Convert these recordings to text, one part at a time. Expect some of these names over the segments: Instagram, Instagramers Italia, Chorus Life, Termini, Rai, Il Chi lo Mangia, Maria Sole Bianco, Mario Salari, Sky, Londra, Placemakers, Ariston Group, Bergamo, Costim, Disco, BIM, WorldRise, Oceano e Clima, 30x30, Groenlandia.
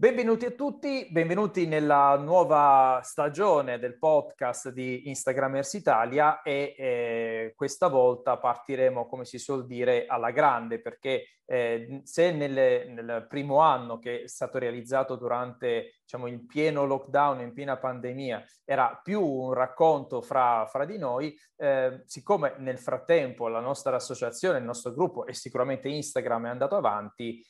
Benvenuti a tutti, benvenuti nella nuova stagione del podcast di Instagramers Italia e questa volta partiremo, come si suol dire, alla grande, perché se nel primo anno che è stato realizzato durante, diciamo, in pieno lockdown, in piena pandemia, era più un racconto fra di noi, siccome nel frattempo la nostra associazione, il nostro gruppo e sicuramente Instagram è andato avanti,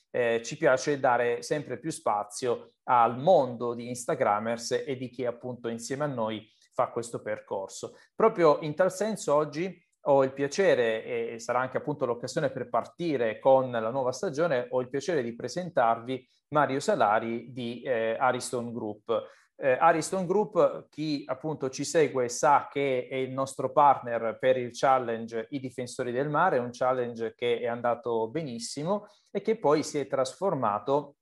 ci piace dare sempre più spazio al mondo di Instagramers e di chi appunto insieme a noi fa questo percorso. Proprio in tal senso oggi ho il piacere, e sarà anche appunto l'occasione per partire con la nuova stagione, ho il piacere di presentarvi Mario Salari di Ariston Group. Ariston Group, chi appunto ci segue sa che è il nostro partner per il challenge I Difensori del Mare, un challenge che è andato benissimo e che poi si è trasformato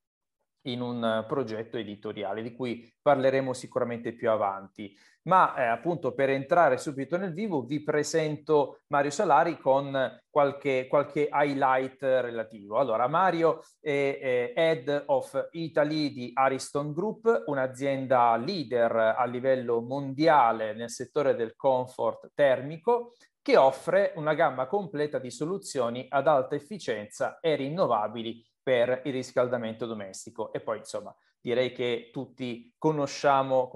in un progetto editoriale di cui parleremo sicuramente più avanti. Ma appunto per entrare subito nel vivo vi presento Mario Salari con qualche highlight relativo. Allora, Mario è Head of Italy di Ariston Group, un'azienda leader a livello mondiale nel settore del comfort termico, che offre una gamma completa di soluzioni ad alta efficienza e rinnovabili per il riscaldamento domestico. E poi, insomma, direi che tutti conosciamo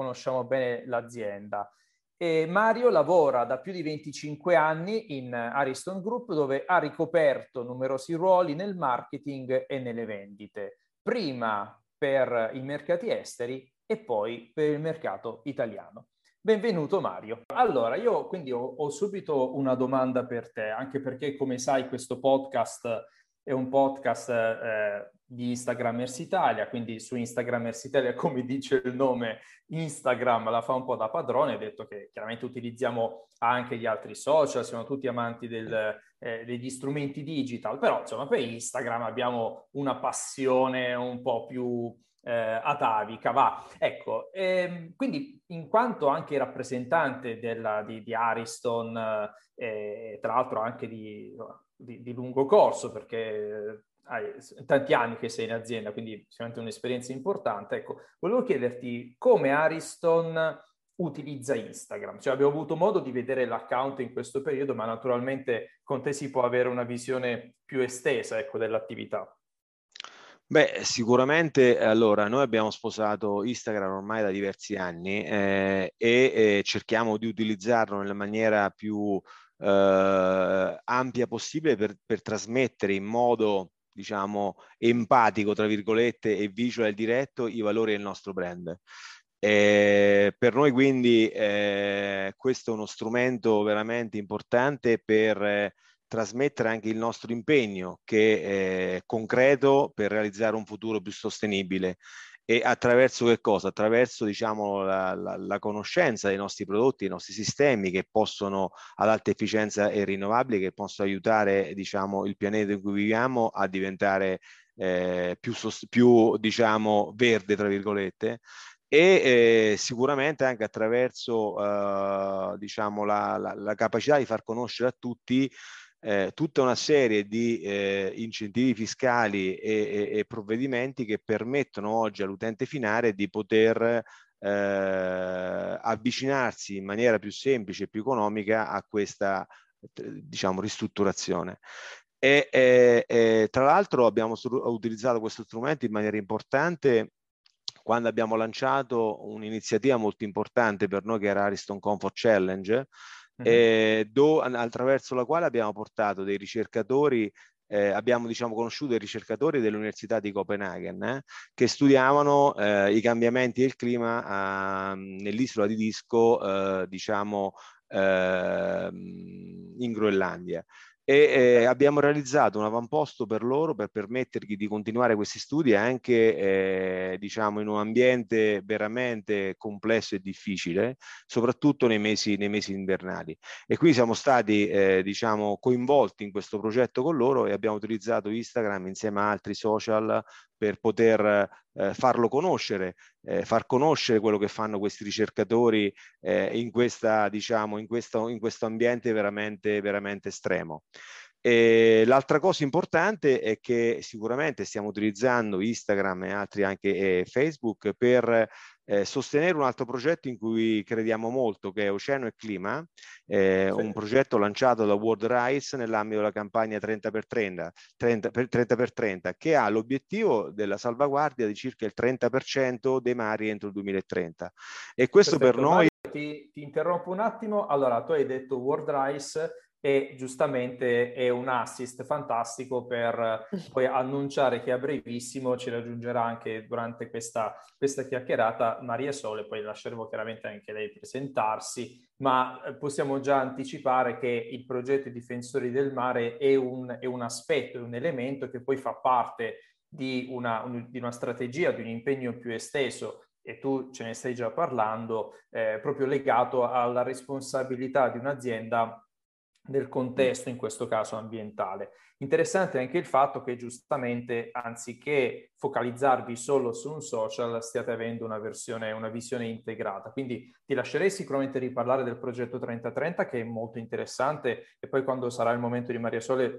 bene l'azienda. E Mario lavora da più di 25 anni in Ariston Group, dove ha ricoperto numerosi ruoli nel marketing e nelle vendite, prima per i mercati esteri e poi per il mercato italiano. Benvenuto Mario. Allora, io quindi ho subito una domanda per te, anche perché, come sai, questo podcast è un podcast di Instagramers Italia, quindi su Instagramers Italia, come dice il nome, Instagram la fa un po' da padrone, detto che chiaramente utilizziamo anche gli altri social, siamo tutti amanti degli strumenti digital, però insomma per Instagram abbiamo una passione un po' più atavica, va. Ecco, quindi in quanto anche rappresentante di Ariston, tra l'altro anche di lungo corso, perché hai tanti anni che sei in azienda, quindi sicuramente un'esperienza importante. Ecco, volevo chiederti come Ariston utilizza Instagram. Cioè, abbiamo avuto modo di vedere l'account in questo periodo, ma naturalmente con te si può avere una visione più estesa, ecco, dell'attività. Beh, sicuramente, allora, noi abbiamo sposato Instagram ormai da diversi anni e cerchiamo di utilizzarlo nella maniera più ampia possibile per trasmettere in modo, diciamo, empatico, tra virgolette, e visual diretto i valori del nostro brand. Per noi quindi questo è uno strumento veramente importante per trasmettere anche il nostro impegno, che è concreto, per realizzare un futuro più sostenibile. E attraverso che cosa? Attraverso, diciamo, la conoscenza dei nostri prodotti, dei nostri sistemi che possono, ad alta efficienza e rinnovabili, che possono aiutare, diciamo, il pianeta in cui viviamo a diventare più, diciamo, verde, tra virgolette, e sicuramente anche attraverso diciamo, la capacità di far conoscere a tutti tutta una serie di incentivi fiscali e provvedimenti che permettono oggi all'utente finale di poter avvicinarsi in maniera più semplice e più economica a questa, diciamo, ristrutturazione. E tra l'altro abbiamo utilizzato questo strumento in maniera importante quando abbiamo lanciato un'iniziativa molto importante per noi, che era Ariston Comfort Challenge, attraverso la quale abbiamo portato dei ricercatori, abbiamo, diciamo, conosciuto i ricercatori dell'Università di Copenaghen che studiavano i cambiamenti del clima nell'isola di Disco, diciamo, in Groenlandia. E abbiamo realizzato un avamposto per loro per permettergli di continuare questi studi anche diciamo in un ambiente veramente complesso e difficile, soprattutto nei mesi invernali. E qui siamo stati diciamo coinvolti in questo progetto con loro e abbiamo utilizzato Instagram insieme a altri social per poter farlo conoscere, far conoscere quello che fanno questi ricercatori in questo ambiente veramente, veramente estremo. E l'altra cosa importante è che sicuramente stiamo utilizzando Instagram e altri anche Facebook per sostenere un altro progetto in cui crediamo molto, che è Oceano e Clima, un progetto lanciato da WorldRise nell'ambito della campagna 30x30, che ha l'obiettivo della salvaguardia di circa il 30% dei mari entro il 2030. E questo per noi... Ti interrompo un attimo. Allora, tu hai detto WorldRise... e giustamente è un assist fantastico per poi annunciare che a brevissimo ci raggiungerà anche durante questa chiacchierata Maria Sole, poi lasceremo chiaramente anche lei presentarsi, ma possiamo già anticipare che il progetto Difensori del Mare è un aspetto, è un elemento che poi fa parte di una strategia, di un impegno più esteso, e tu ce ne stai già parlando, proprio legato alla responsabilità di un'azienda del contesto, in questo caso ambientale. Interessante anche il fatto che giustamente, anziché focalizzarvi solo su un social, stiate avendo una visione integrata. Quindi ti lascerei sicuramente riparlare del progetto 30x30, che è molto interessante, e poi quando sarà il momento di Maria Sole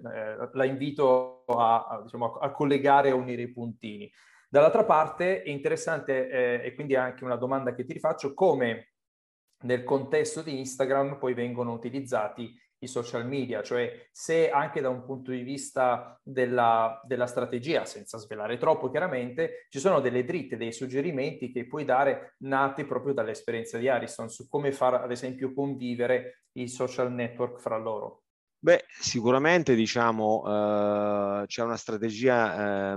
la invito a collegare e unire i puntini. Dall'altra parte è interessante, e quindi anche una domanda che ti rifaccio, come nel contesto di Instagram poi vengono utilizzati i social media, cioè se anche da un punto di vista della strategia, senza svelare troppo chiaramente, ci sono delle dritte, dei suggerimenti che puoi dare nati proprio dall'esperienza di Ariston su come far ad esempio convivere i social network fra loro. Beh, sicuramente diciamo c'è una strategia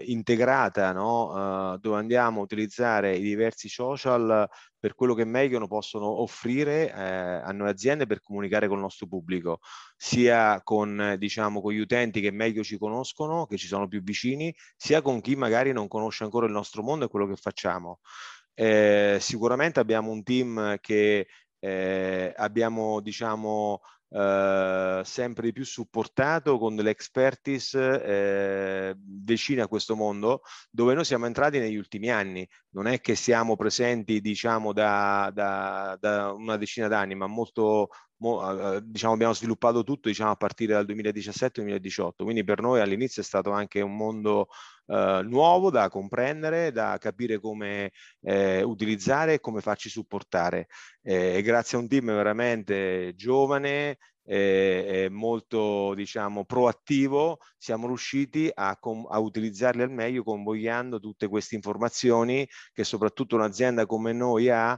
integrata, no? Dove andiamo a utilizzare i diversi social per quello che meglio possono offrire a noi aziende per comunicare col nostro pubblico, sia con gli utenti che meglio ci conoscono, che ci sono più vicini, sia con chi magari non conosce ancora il nostro mondo e quello che facciamo. Sicuramente abbiamo un team che sempre di più supportato con delle expertise vicine a questo mondo, dove noi siamo entrati negli ultimi anni. Non è che siamo presenti da una decina d'anni, ma abbiamo sviluppato tutto a partire dal 2017-2018, quindi per noi all'inizio è stato anche un mondo nuovo da comprendere, da capire come utilizzare e come farci supportare, e grazie a un team veramente giovane e molto proattivo siamo riusciti a utilizzarli al meglio, convogliando tutte queste informazioni che soprattutto un'azienda come noi ha,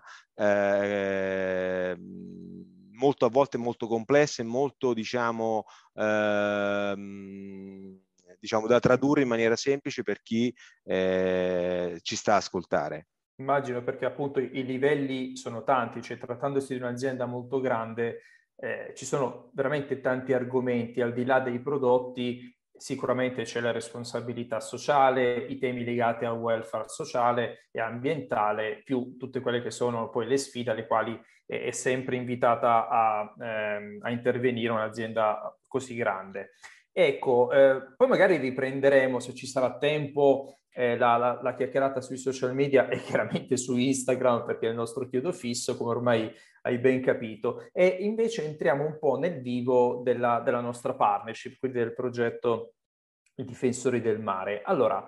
molto, a volte molto complesse, molto da tradurre in maniera semplice per chi ci sta a ascoltare. Immagino, perché appunto i livelli sono tanti, cioè trattandosi di un'azienda molto grande ci sono veramente tanti argomenti al di là dei prodotti. Sicuramente c'è la responsabilità sociale, i temi legati al welfare sociale e ambientale, più tutte quelle che sono poi le sfide alle quali è sempre invitata a intervenire un'azienda così grande. Ecco, poi magari riprenderemo, se ci sarà tempo, la chiacchierata sui social media e chiaramente su Instagram, perché è il nostro chiodo fisso, come ormai hai ben capito. E invece entriamo un po' nel vivo della nostra partnership, quindi del progetto I Difensori del Mare. Allora,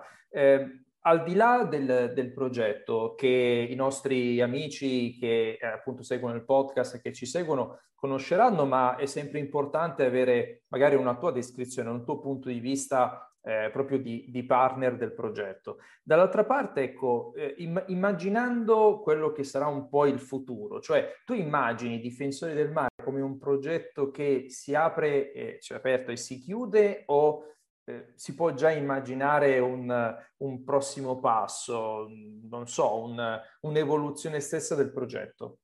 al di là del progetto, che i nostri amici che appunto seguono il podcast e che ci seguono conosceranno, ma è sempre importante avere magari una tua descrizione, un tuo punto di vista proprio di partner del progetto. Dall'altra parte, ecco, immaginando quello che sarà un po' il futuro, cioè tu immagini Difensori del Mare come un progetto che si apre, cioè aperto e si chiude, o si può già immaginare un prossimo passo, non so, un'evoluzione stessa del progetto?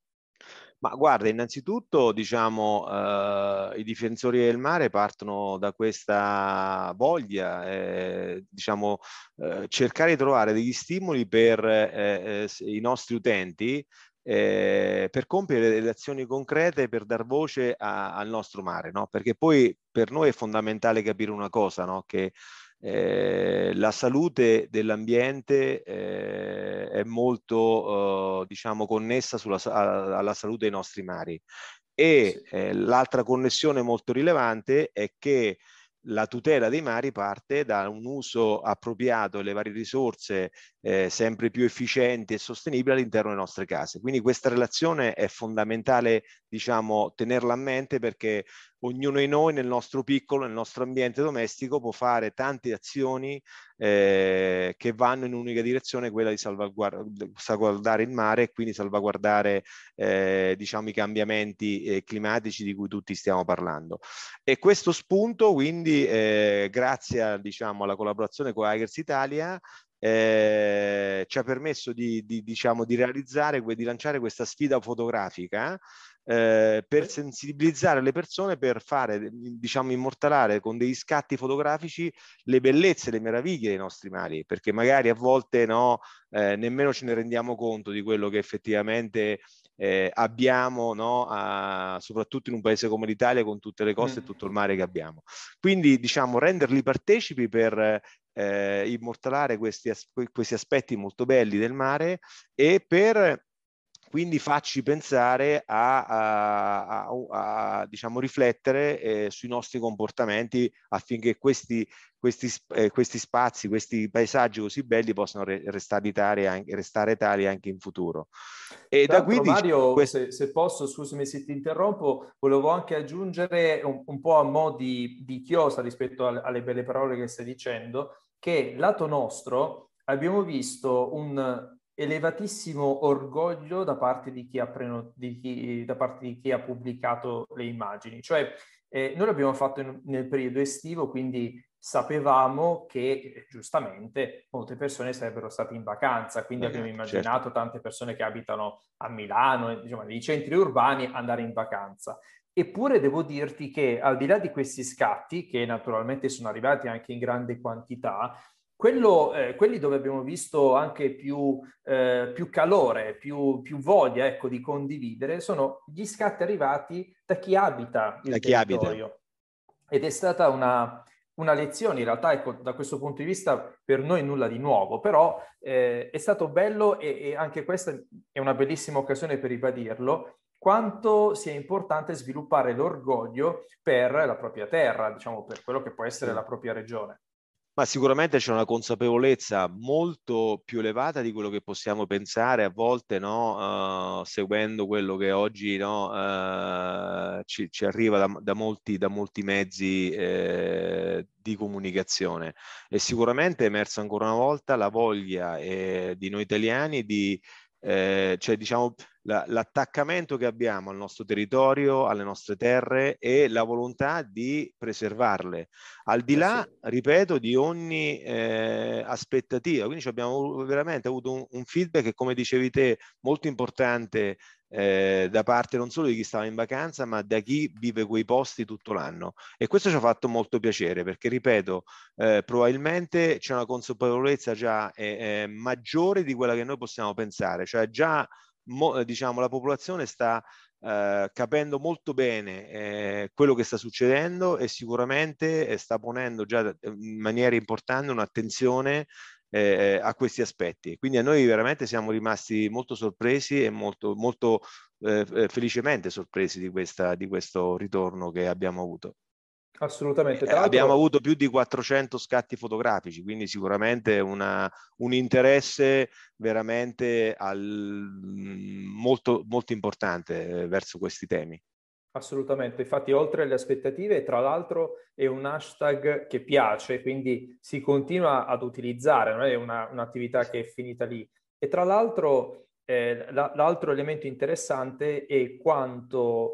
Ma guarda, innanzitutto i Difensori del Mare partono da questa voglia, cercare di trovare degli stimoli per i nostri utenti, per compiere delle azioni concrete, per dar voce al nostro mare, no? Perché poi per noi è fondamentale capire una cosa, no? Che la salute dell'ambiente è molto connessa alla salute dei nostri mari. E sì. L'altra connessione molto rilevante è che la tutela dei mari parte da un uso appropriato delle varie risorse sempre più efficienti e sostenibili all'interno delle nostre case. Quindi questa relazione è fondamentale, diciamo, tenerla a mente, perché ognuno di noi nel nostro piccolo, nel nostro ambiente domestico, può fare tante azioni che vanno in un'unica direzione, quella di salvaguardare il mare e quindi salvaguardare diciamo, i cambiamenti climatici di cui tutti stiamo parlando. E questo spunto, quindi, grazie a, diciamo, alla collaborazione con Instagramers Italia, ci ha permesso di realizzare, di lanciare questa sfida fotografica per sensibilizzare le persone, per fare, diciamo, immortalare con degli scatti fotografici le bellezze, le meraviglie dei nostri mari, perché magari a volte no, nemmeno ce ne rendiamo conto di quello che effettivamente abbiamo, no, soprattutto in un paese come l'Italia, con tutte le coste e tutto il mare che abbiamo. Quindi, diciamo, renderli partecipi per immortalare questi aspetti molto belli del mare e per quindi farci pensare a diciamo, riflettere sui nostri comportamenti, affinché questi spazi, questi paesaggi così belli possano restare tali anche in futuro. E da qui, Mario, se posso, scusami se ti interrompo, volevo anche aggiungere un po' a mo' di chiosa rispetto alle belle parole che stai dicendo, che lato nostro abbiamo visto un elevatissimo orgoglio da parte di chi ha pubblicato le immagini. Cioè, noi l'abbiamo fatto nel periodo estivo, quindi sapevamo che giustamente molte persone sarebbero state in vacanza, quindi abbiamo immaginato tante persone che abitano a Milano, diciamo, nei centri urbani, andare in vacanza. Eppure devo dirti che, al di là di questi scatti, che naturalmente sono arrivati anche in grande quantità, quelli dove abbiamo visto anche più calore, più voglia, ecco, di condividere, sono gli scatti arrivati da chi abita il territorio. Ed è stata una lezione, in realtà, ecco, da questo punto di vista per noi nulla di nuovo, però è stato bello, e anche questa è una bellissima occasione per ribadirlo, quanto sia importante sviluppare l'orgoglio per la propria terra, diciamo, per quello che può essere la propria regione. Ma sicuramente c'è una consapevolezza molto più elevata di quello che possiamo pensare a volte, no? Seguendo quello che oggi, no? Ci arriva da molti mezzi di comunicazione. E sicuramente è emersa ancora una volta la voglia di noi italiani di cioè, diciamo, l'attaccamento che abbiamo al nostro territorio, alle nostre terre, e la volontà di preservarle, al di là, ripeto, di ogni aspettativa. Quindi abbiamo veramente avuto un feedback, come dicevi te, molto importante da parte non solo di chi stava in vacanza, ma da chi vive quei posti tutto l'anno, e questo ci ha fatto molto piacere, perché, ripeto, probabilmente c'è una consapevolezza già maggiore di quella che noi possiamo pensare, cioè già diciamo la popolazione sta capendo molto bene quello che sta succedendo, e sicuramente sta ponendo già in maniera importante un'attenzione a questi aspetti. Quindi a noi veramente siamo rimasti molto sorpresi, e molto felicemente sorpresi di questo ritorno che abbiamo avuto. Assolutamente. Abbiamo avuto più di 400 scatti fotografici, quindi sicuramente un interesse veramente molto, molto importante verso questi temi. Assolutamente, infatti oltre alle aspettative, tra l'altro, è un hashtag che piace, quindi si continua ad utilizzare, non è un'attività che è finita lì. E tra l'altro l'altro elemento interessante è quanto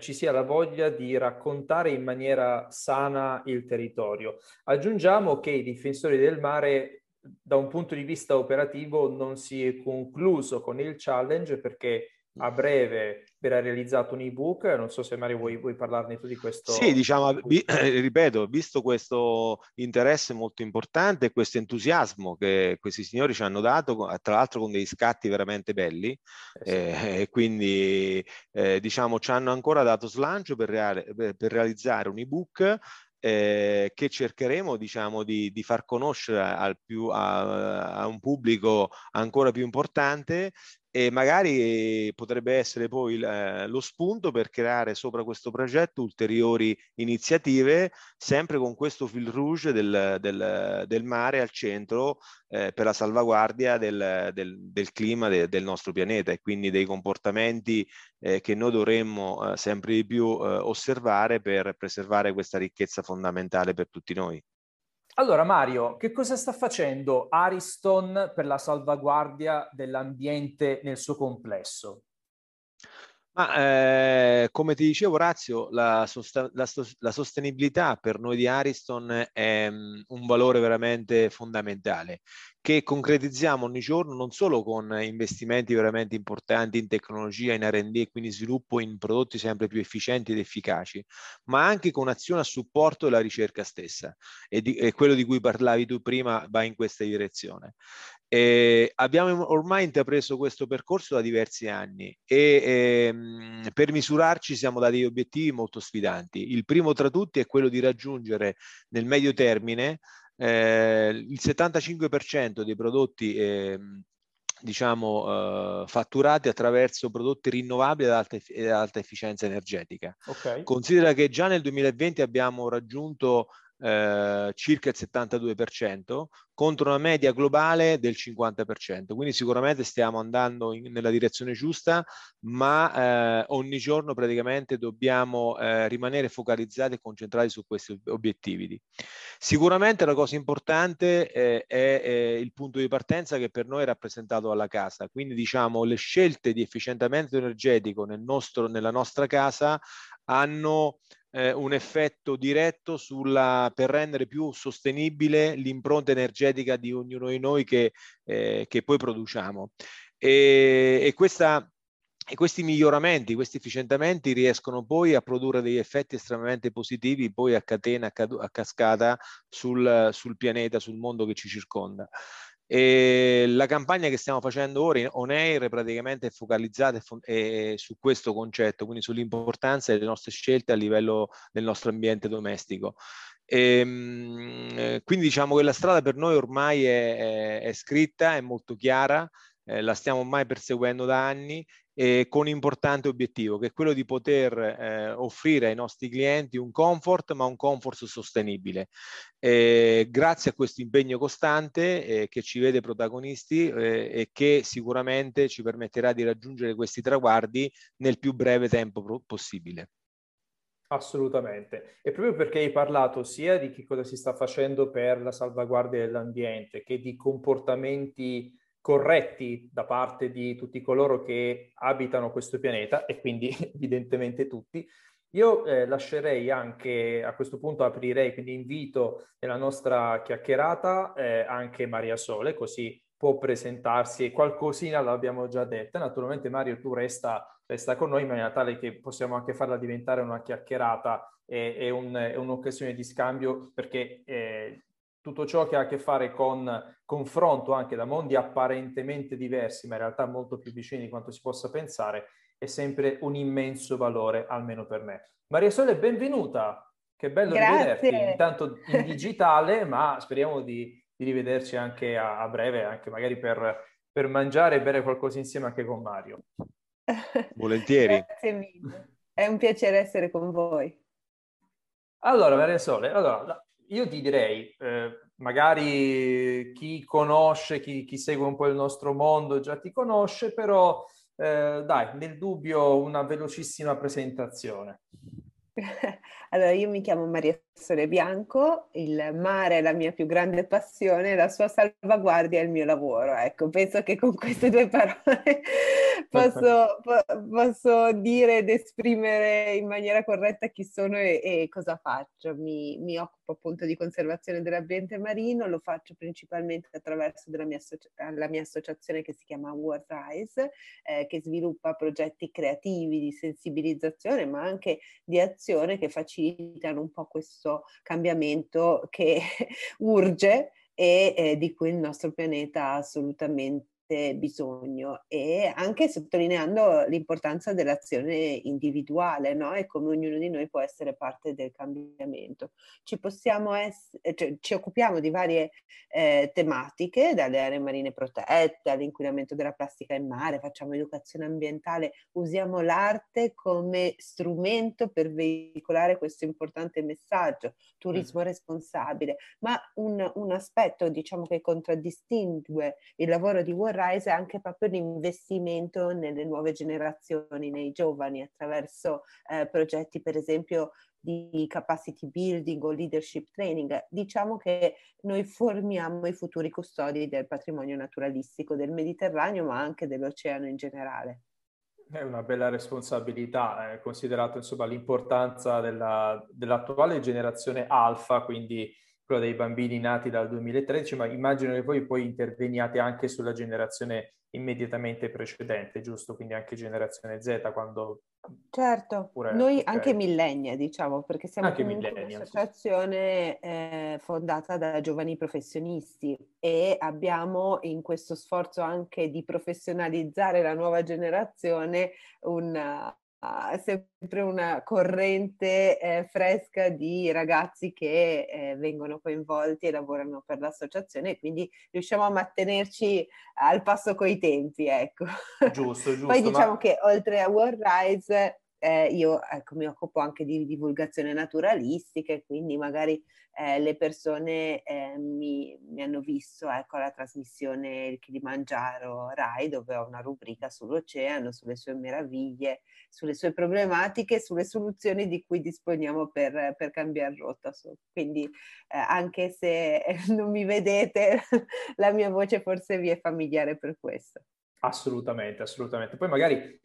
ci sia la voglia di raccontare in maniera sana il territorio. Aggiungiamo che i difensori del mare, da un punto di vista operativo, non si è concluso con il challenge, perché a breve verrà realizzato un ebook. Non so se Mario vuoi parlarne tu di questo. Sì, diciamo, ripeto, visto questo interesse molto importante e questo entusiasmo che questi signori ci hanno dato, tra l'altro con dei scatti veramente belli, e quindi diciamo ci hanno ancora dato slancio per realizzare un ebook che cercheremo, diciamo, di far conoscere a un pubblico ancora più importante, e magari potrebbe essere poi lo spunto per creare sopra questo progetto ulteriori iniziative, sempre con questo fil rouge del mare al centro, per la salvaguardia del clima del nostro pianeta, e quindi dei comportamenti che noi dovremmo sempre di più osservare per preservare questa ricchezza fondamentale per tutti noi. Allora Mario, che cosa sta facendo Ariston per la salvaguardia dell'ambiente nel suo complesso? Come ti dicevo Orazio, la sostenibilità per noi di Ariston è un valore veramente fondamentale, che concretizziamo ogni giorno non solo con investimenti veramente importanti in tecnologia, in R&D, quindi sviluppo in prodotti sempre più efficienti ed efficaci, ma anche con azione a supporto della ricerca stessa, e quello di cui parlavi tu prima va in questa direzione. Abbiamo ormai intrapreso questo percorso da diversi anni e per misurarci siamo dati obiettivi molto sfidanti. Il primo tra tutti è quello di raggiungere nel medio termine il 75% dei prodotti fatturati attraverso prodotti rinnovabili ad alta efficienza energetica. Okay. Considera che già nel 2020 abbiamo raggiunto circa il 72% contro una media globale del 50%, quindi sicuramente stiamo andando nella direzione giusta, ma ogni giorno praticamente dobbiamo rimanere focalizzati e concentrati su questi obiettivi. Sicuramente la cosa importante è il punto di partenza, che per noi è rappresentato dalla casa, quindi diciamo le scelte di efficientamento energetico nella nostra casa hanno un effetto diretto per rendere più sostenibile l'impronta energetica di ognuno di noi che poi produciamo. E questi miglioramenti, questi efficientamenti riescono poi a produrre degli effetti estremamente positivi, poi a cascata sul pianeta, sul mondo che ci circonda. E la campagna che stiamo facendo ora in on air praticamente è focalizzata su questo concetto, quindi sull'importanza delle nostre scelte a livello del nostro ambiente domestico. Quindi diciamo che la strada per noi ormai è scritta, è molto chiara, la stiamo ormai perseguendo da anni, con un importante obiettivo, che è quello di poter offrire ai nostri clienti un comfort, ma un comfort sostenibile. Grazie a questo impegno costante che ci vede protagonisti e che sicuramente ci permetterà di raggiungere questi traguardi nel più breve tempo possibile. Assolutamente. E proprio perché hai parlato sia di che cosa si sta facendo per la salvaguardia dell'ambiente, che di comportamenti corretti da parte di tutti coloro che abitano questo pianeta, e quindi evidentemente tutti, io lascerei anche, a questo punto aprirei, quindi invito nella nostra chiacchierata anche Maria Sole, così può presentarsi, e qualcosina l'abbiamo già detta. Naturalmente Mario, tu resta con noi in maniera tale che possiamo anche farla diventare una chiacchierata e un'occasione di scambio, perché tutto ciò che ha a che fare con confronto anche da mondi apparentemente diversi, ma in realtà molto più vicini di quanto si possa pensare, è sempre un immenso valore, almeno per me. Maria Sole, benvenuta! Che bello rivederti, intanto in digitale, ma speriamo di rivederci anche a breve, anche magari per mangiare e bere qualcosa insieme anche con Mario. Volentieri! Grazie mille, è un piacere essere con voi. Allora Maria Sole, io ti direi, magari chi conosce, chi segue un po' il nostro mondo già ti conosce, però dai, nel dubbio una velocissima presentazione. Allora, io mi chiamo Maria Sole Bianco, il mare è la mia più grande passione, la sua salvaguardia è il mio lavoro. Ecco, penso che con queste due parole posso dire ed esprimere in maniera corretta chi sono e cosa faccio. Mi occupo appunto di conservazione dell'ambiente marino, lo faccio principalmente attraverso la mia associazione che si chiama WorldRise, che sviluppa progetti creativi di sensibilizzazione, ma anche di azione che facilitano un po' questo cambiamento che urge e di cui il nostro pianeta ha assolutamente veramente bisogno, e anche sottolineando l'importanza dell'azione individuale, no? E come ognuno di noi può essere parte del cambiamento. Ci occupiamo di varie tematiche, dalle aree marine protette all'inquinamento della plastica in mare, facciamo educazione ambientale, usiamo l'arte come strumento per veicolare questo importante messaggio, turismo responsabile, ma un aspetto, diciamo, che contraddistingue il lavoro di WorldRise è anche proprio l'investimento nelle nuove generazioni, nei giovani, attraverso progetti per esempio di capacity building o leadership training. Diciamo che noi formiamo i futuri custodi del patrimonio naturalistico del Mediterraneo, ma anche dell'oceano in generale. È una bella responsabilità, considerato insomma l'importanza dell'attuale generazione alfa, quindi quella dei bambini nati dal 2013, ma immagino che voi poi interveniate anche sulla generazione immediatamente precedente, giusto? Quindi anche generazione Z, quando... Certo, noi anche millennia, diciamo, perché siamo un'associazione fondata da giovani professionisti, e abbiamo in questo sforzo anche di professionalizzare la nuova generazione sempre una corrente fresca di ragazzi che vengono coinvolti e lavorano per l'associazione, e quindi riusciamo a mantenerci al passo coi tempi, ecco. Giusto. Poi diciamo che oltre a WorldRise io, ecco, mi occupo anche di divulgazione naturalistica, e quindi magari le persone mi hanno visto, ecco, alla trasmissione Il Chi lo Mangia Rai, dove ho una rubrica sull'oceano, sulle sue meraviglie, sulle sue problematiche, sulle soluzioni di cui disponiamo per cambiare rotta. Quindi anche se non mi vedete, la mia voce forse vi è familiare per questo. Assolutamente, assolutamente. Poi magari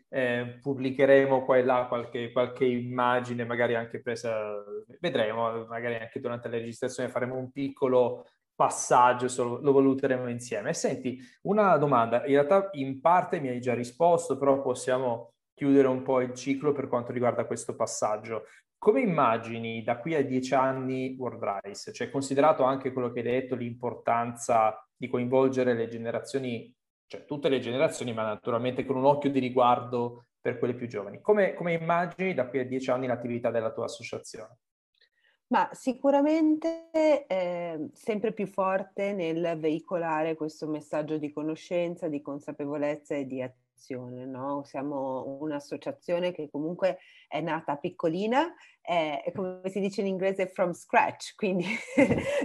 pubblicheremo qua e là qualche immagine, magari anche presa, vedremo, magari anche durante la registrazione faremo un piccolo passaggio, lo valuteremo insieme. E senti, una domanda, in realtà in parte mi hai già risposto, però possiamo chiudere un po' il ciclo per quanto riguarda questo passaggio. Come immagini da qui a 10 anni WorldRise? Cioè, considerato anche quello che hai detto, l'importanza di coinvolgere le generazioni, cioè tutte le generazioni, ma naturalmente con un occhio di riguardo per quelle più giovani. Come immagini da qui a 10 anni l'attività della tua associazione? Ma sicuramente sempre più forte nel veicolare questo messaggio di conoscenza, di consapevolezza e di attenzione, no? Siamo un'associazione che comunque è nata piccolina, è, come si dice in inglese, from scratch, quindi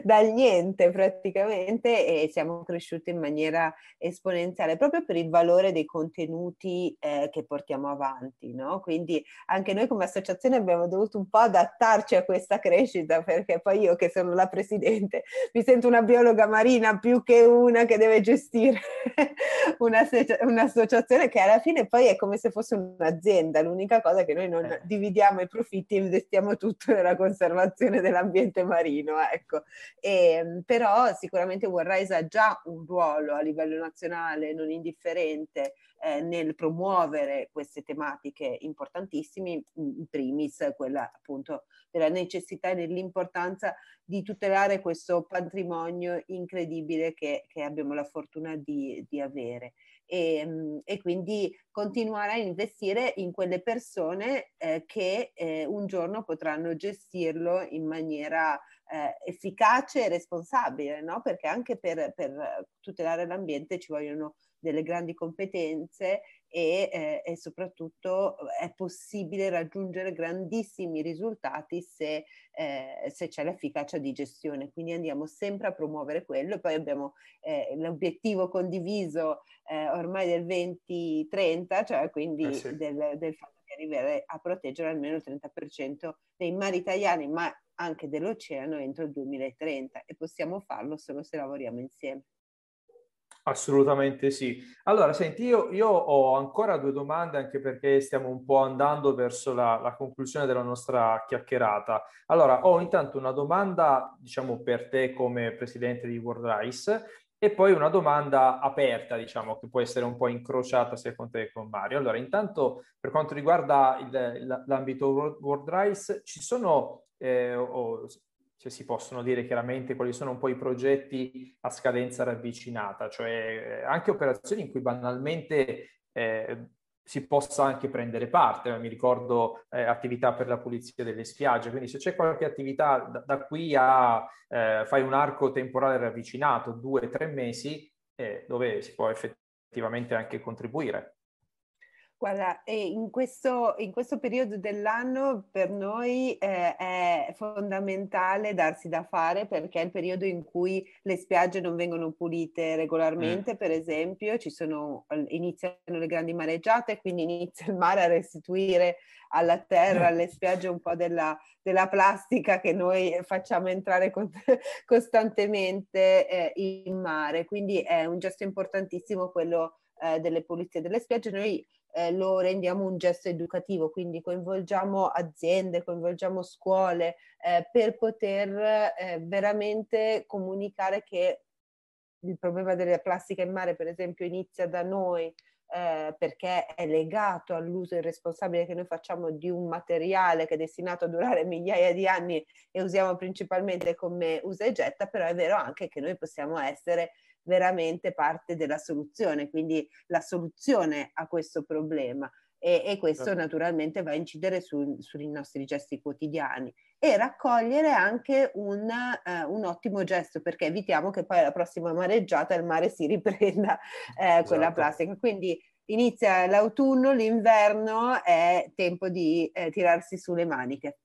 dal niente praticamente, e siamo cresciuti in maniera esponenziale proprio per il valore dei contenuti che portiamo avanti, no? Quindi anche noi come associazione abbiamo dovuto un po' adattarci a questa crescita, perché poi io, che sono la presidente, mi sento una biologa marina più che una che deve gestire un'associazione che alla fine poi è come se fosse un'azienda. L'unica cosa è che noi non dividiamo i profitti e investiamo tutto nella conservazione dell'ambiente marino, ecco. Però sicuramente WorldRise ha già un ruolo a livello nazionale non indifferente nel promuovere queste tematiche importantissime, in primis quella appunto della necessità e dell'importanza di tutelare questo patrimonio incredibile che abbiamo la fortuna di avere. E quindi continuare a investire in quelle persone che un giorno potranno gestirlo in maniera efficace e responsabile, no? Perché anche per tutelare l'ambiente ci vogliono delle grandi competenze, e soprattutto è possibile raggiungere grandissimi risultati se c'è l'efficacia di gestione. Quindi andiamo sempre a promuovere quello. Poi abbiamo l'obiettivo condiviso ormai del 2030, cioè quindi del fatto di arrivare a proteggere almeno il 30% dei mari italiani, ma anche dell'oceano, entro il 2030, e possiamo farlo solo se lavoriamo insieme. Assolutamente sì. Allora, senti, io ho ancora 2 domande, anche perché stiamo un po' andando verso la conclusione della nostra chiacchierata. Allora, ho intanto una domanda, diciamo, per te come presidente di WorldRise, e poi una domanda aperta, diciamo, che può essere un po' incrociata sia con te che con Mario. Allora, intanto, per quanto riguarda l'ambito WorldRise, ci sono... se si possono dire chiaramente, quali sono un po' i progetti a scadenza ravvicinata, cioè anche operazioni in cui banalmente si possa anche prendere parte. Mi ricordo attività per la pulizia delle spiagge, quindi se c'è qualche attività da qui a fai un arco temporale ravvicinato, 2 o 3 mesi, dove si può effettivamente anche contribuire. Guarda, in questo periodo dell'anno per noi è fondamentale darsi da fare, perché è il periodo in cui le spiagge non vengono pulite regolarmente, per esempio, iniziano le grandi mareggiate, quindi inizia il mare a restituire alla terra, alle spiagge un po' della plastica che noi facciamo entrare costantemente in mare. Quindi è un gesto importantissimo quello delle pulizie delle spiagge. Noi lo rendiamo un gesto educativo, quindi coinvolgiamo aziende, coinvolgiamo scuole per poter veramente comunicare che il problema della plastica in mare, per esempio, inizia da noi, perché è legato all'uso irresponsabile che noi facciamo di un materiale che è destinato a durare migliaia di anni e usiamo principalmente come usa e getta, però è vero anche che noi possiamo essere veramente parte della soluzione, quindi la soluzione a questo problema, e questo naturalmente va a incidere sui nostri gesti quotidiani e raccogliere anche un ottimo gesto, perché evitiamo che poi alla prossima mareggiata il mare si riprenda quella plastica. Quindi inizia l'autunno, l'inverno, è tempo di tirarsi su le maniche.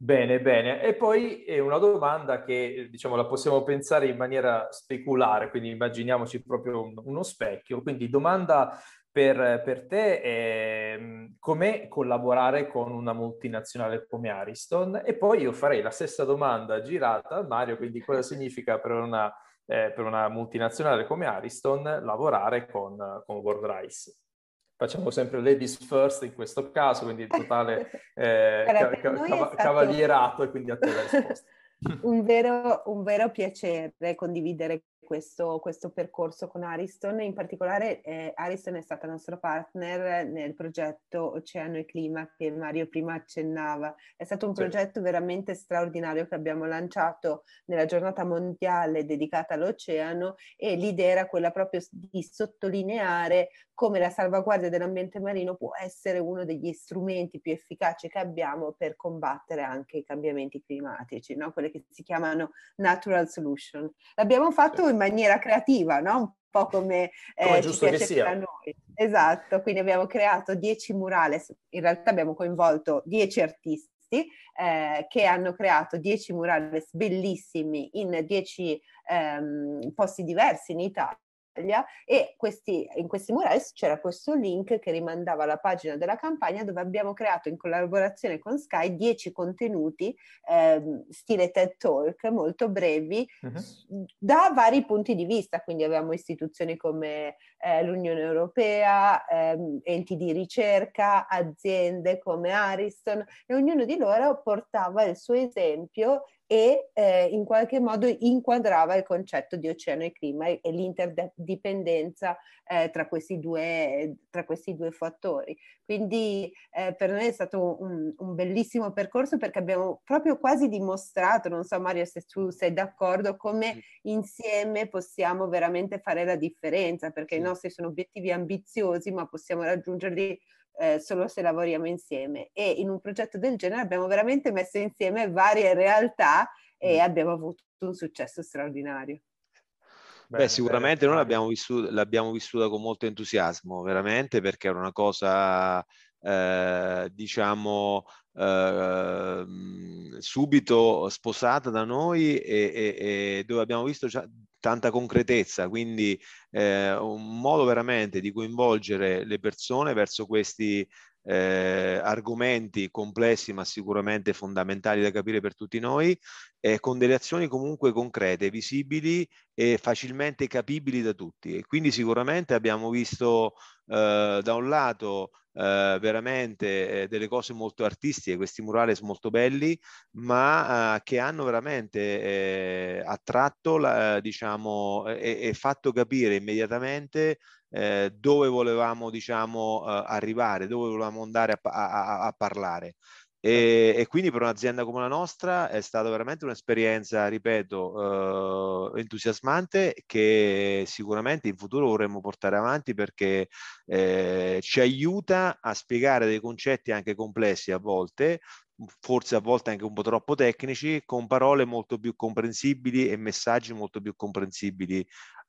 Bene, bene. E poi è una domanda che, diciamo, la possiamo pensare in maniera speculare, quindi immaginiamoci proprio uno specchio. Quindi domanda per te è: com'è collaborare con una multinazionale come Ariston? E poi io farei la stessa domanda girata a Mario, quindi cosa significa per una multinazionale come Ariston lavorare con WorldRise? Facciamo sempre ladies first in questo caso, quindi il totale cavalierato, e quindi a te la risposta. Un vero piacere condividere questo percorso con Ariston. In particolare Ariston è stata nostro partner nel progetto Oceano e Clima che Mario prima accennava. È stato un progetto veramente straordinario che abbiamo lanciato nella giornata mondiale dedicata all'oceano, e l'idea era quella proprio di sottolineare come la salvaguardia dell'ambiente marino può essere uno degli strumenti più efficaci che abbiamo per combattere anche i cambiamenti climatici, no? Quelle che si chiamano natural solution. L'abbiamo fatto in maniera creativa, no? Un po' come ci piace da noi. Esatto, quindi abbiamo creato 10 murales, in realtà abbiamo coinvolto 10 artisti che hanno creato 10 murales bellissimi in 10 posti diversi in Italia. E in questi murales c'era questo link che rimandava alla pagina della campagna, dove abbiamo creato in collaborazione con Sky 10 contenuti stile TED Talk, molto brevi, da vari punti di vista. Quindi avevamo istituzioni come l'Unione Europea, enti di ricerca, aziende come Ariston, e ognuno di loro portava il suo esempio e in qualche modo inquadrava il concetto di oceano e clima e l'interdipendenza tra questi due fattori. Quindi per noi è stato un bellissimo percorso, perché abbiamo proprio quasi dimostrato, non so Mario se tu sei d'accordo, come insieme possiamo veramente fare la differenza, perché i nostri sono obiettivi ambiziosi, ma possiamo raggiungerli solo se lavoriamo insieme. E in un progetto del genere abbiamo veramente messo insieme varie realtà e abbiamo avuto un successo straordinario. Beh, sicuramente noi l'abbiamo vissuta con molto entusiasmo, veramente, perché era una cosa diciamo subito sposata da noi e dove abbiamo visto già tanta concretezza, quindi un modo veramente di coinvolgere le persone verso questi argomenti complessi ma sicuramente fondamentali da capire per tutti noi, con delle azioni comunque concrete, visibili e facilmente capibili da tutti. E quindi sicuramente abbiamo visto da un lato veramente delle cose molto artistiche, questi murales molto belli, ma che hanno veramente attratto, diciamo, e fatto capire immediatamente dove volevamo, diciamo, arrivare, dove volevamo andare a parlare. E quindi per un'azienda come la nostra è stata veramente un'esperienza, ripeto, entusiasmante, che sicuramente in futuro vorremmo portare avanti, perché ci aiuta a spiegare dei concetti anche complessi a volte, forse a volte anche un po' troppo tecnici, con parole molto più comprensibili e messaggi molto più comprensibili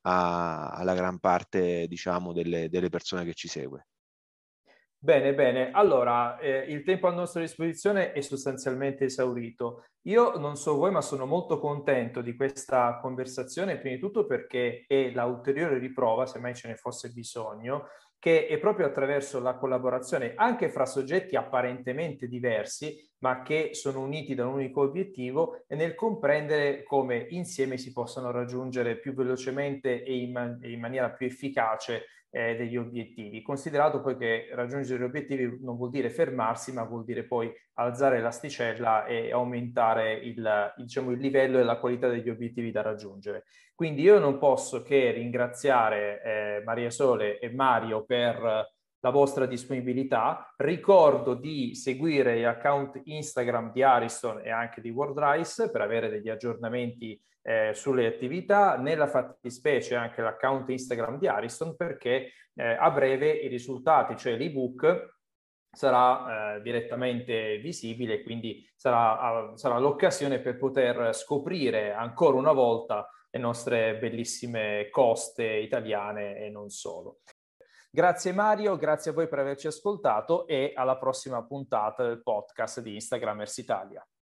alla gran parte, diciamo, delle persone che ci segue. Bene, bene. Allora, il tempo a nostra disposizione è sostanzialmente esaurito. Io non so voi, ma sono molto contento di questa conversazione, prima di tutto perché è l'ulteriore riprova, se mai ce ne fosse bisogno, che è proprio attraverso la collaborazione anche fra soggetti apparentemente diversi, ma che sono uniti da un unico obiettivo, e nel comprendere come insieme si possano raggiungere più velocemente e in maniera più efficace degli obiettivi, considerato poi che raggiungere gli obiettivi non vuol dire fermarsi, ma vuol dire poi alzare l'asticella e aumentare il livello e la qualità degli obiettivi da raggiungere. Quindi io non posso che ringraziare Maria Sole e Mario per la vostra disponibilità. Ricordo di seguire gli account Instagram di Ariston e anche di WorldRise per avere degli aggiornamenti sulle attività, nella fattispecie anche l'account Instagram di Ariston, perché a breve i risultati, cioè l'ebook, sarà direttamente visibile, quindi sarà l'occasione per poter scoprire ancora una volta le nostre bellissime coste italiane e non solo. Grazie Mario, grazie a voi per averci ascoltato, e alla prossima puntata del podcast di Instagramers Italia.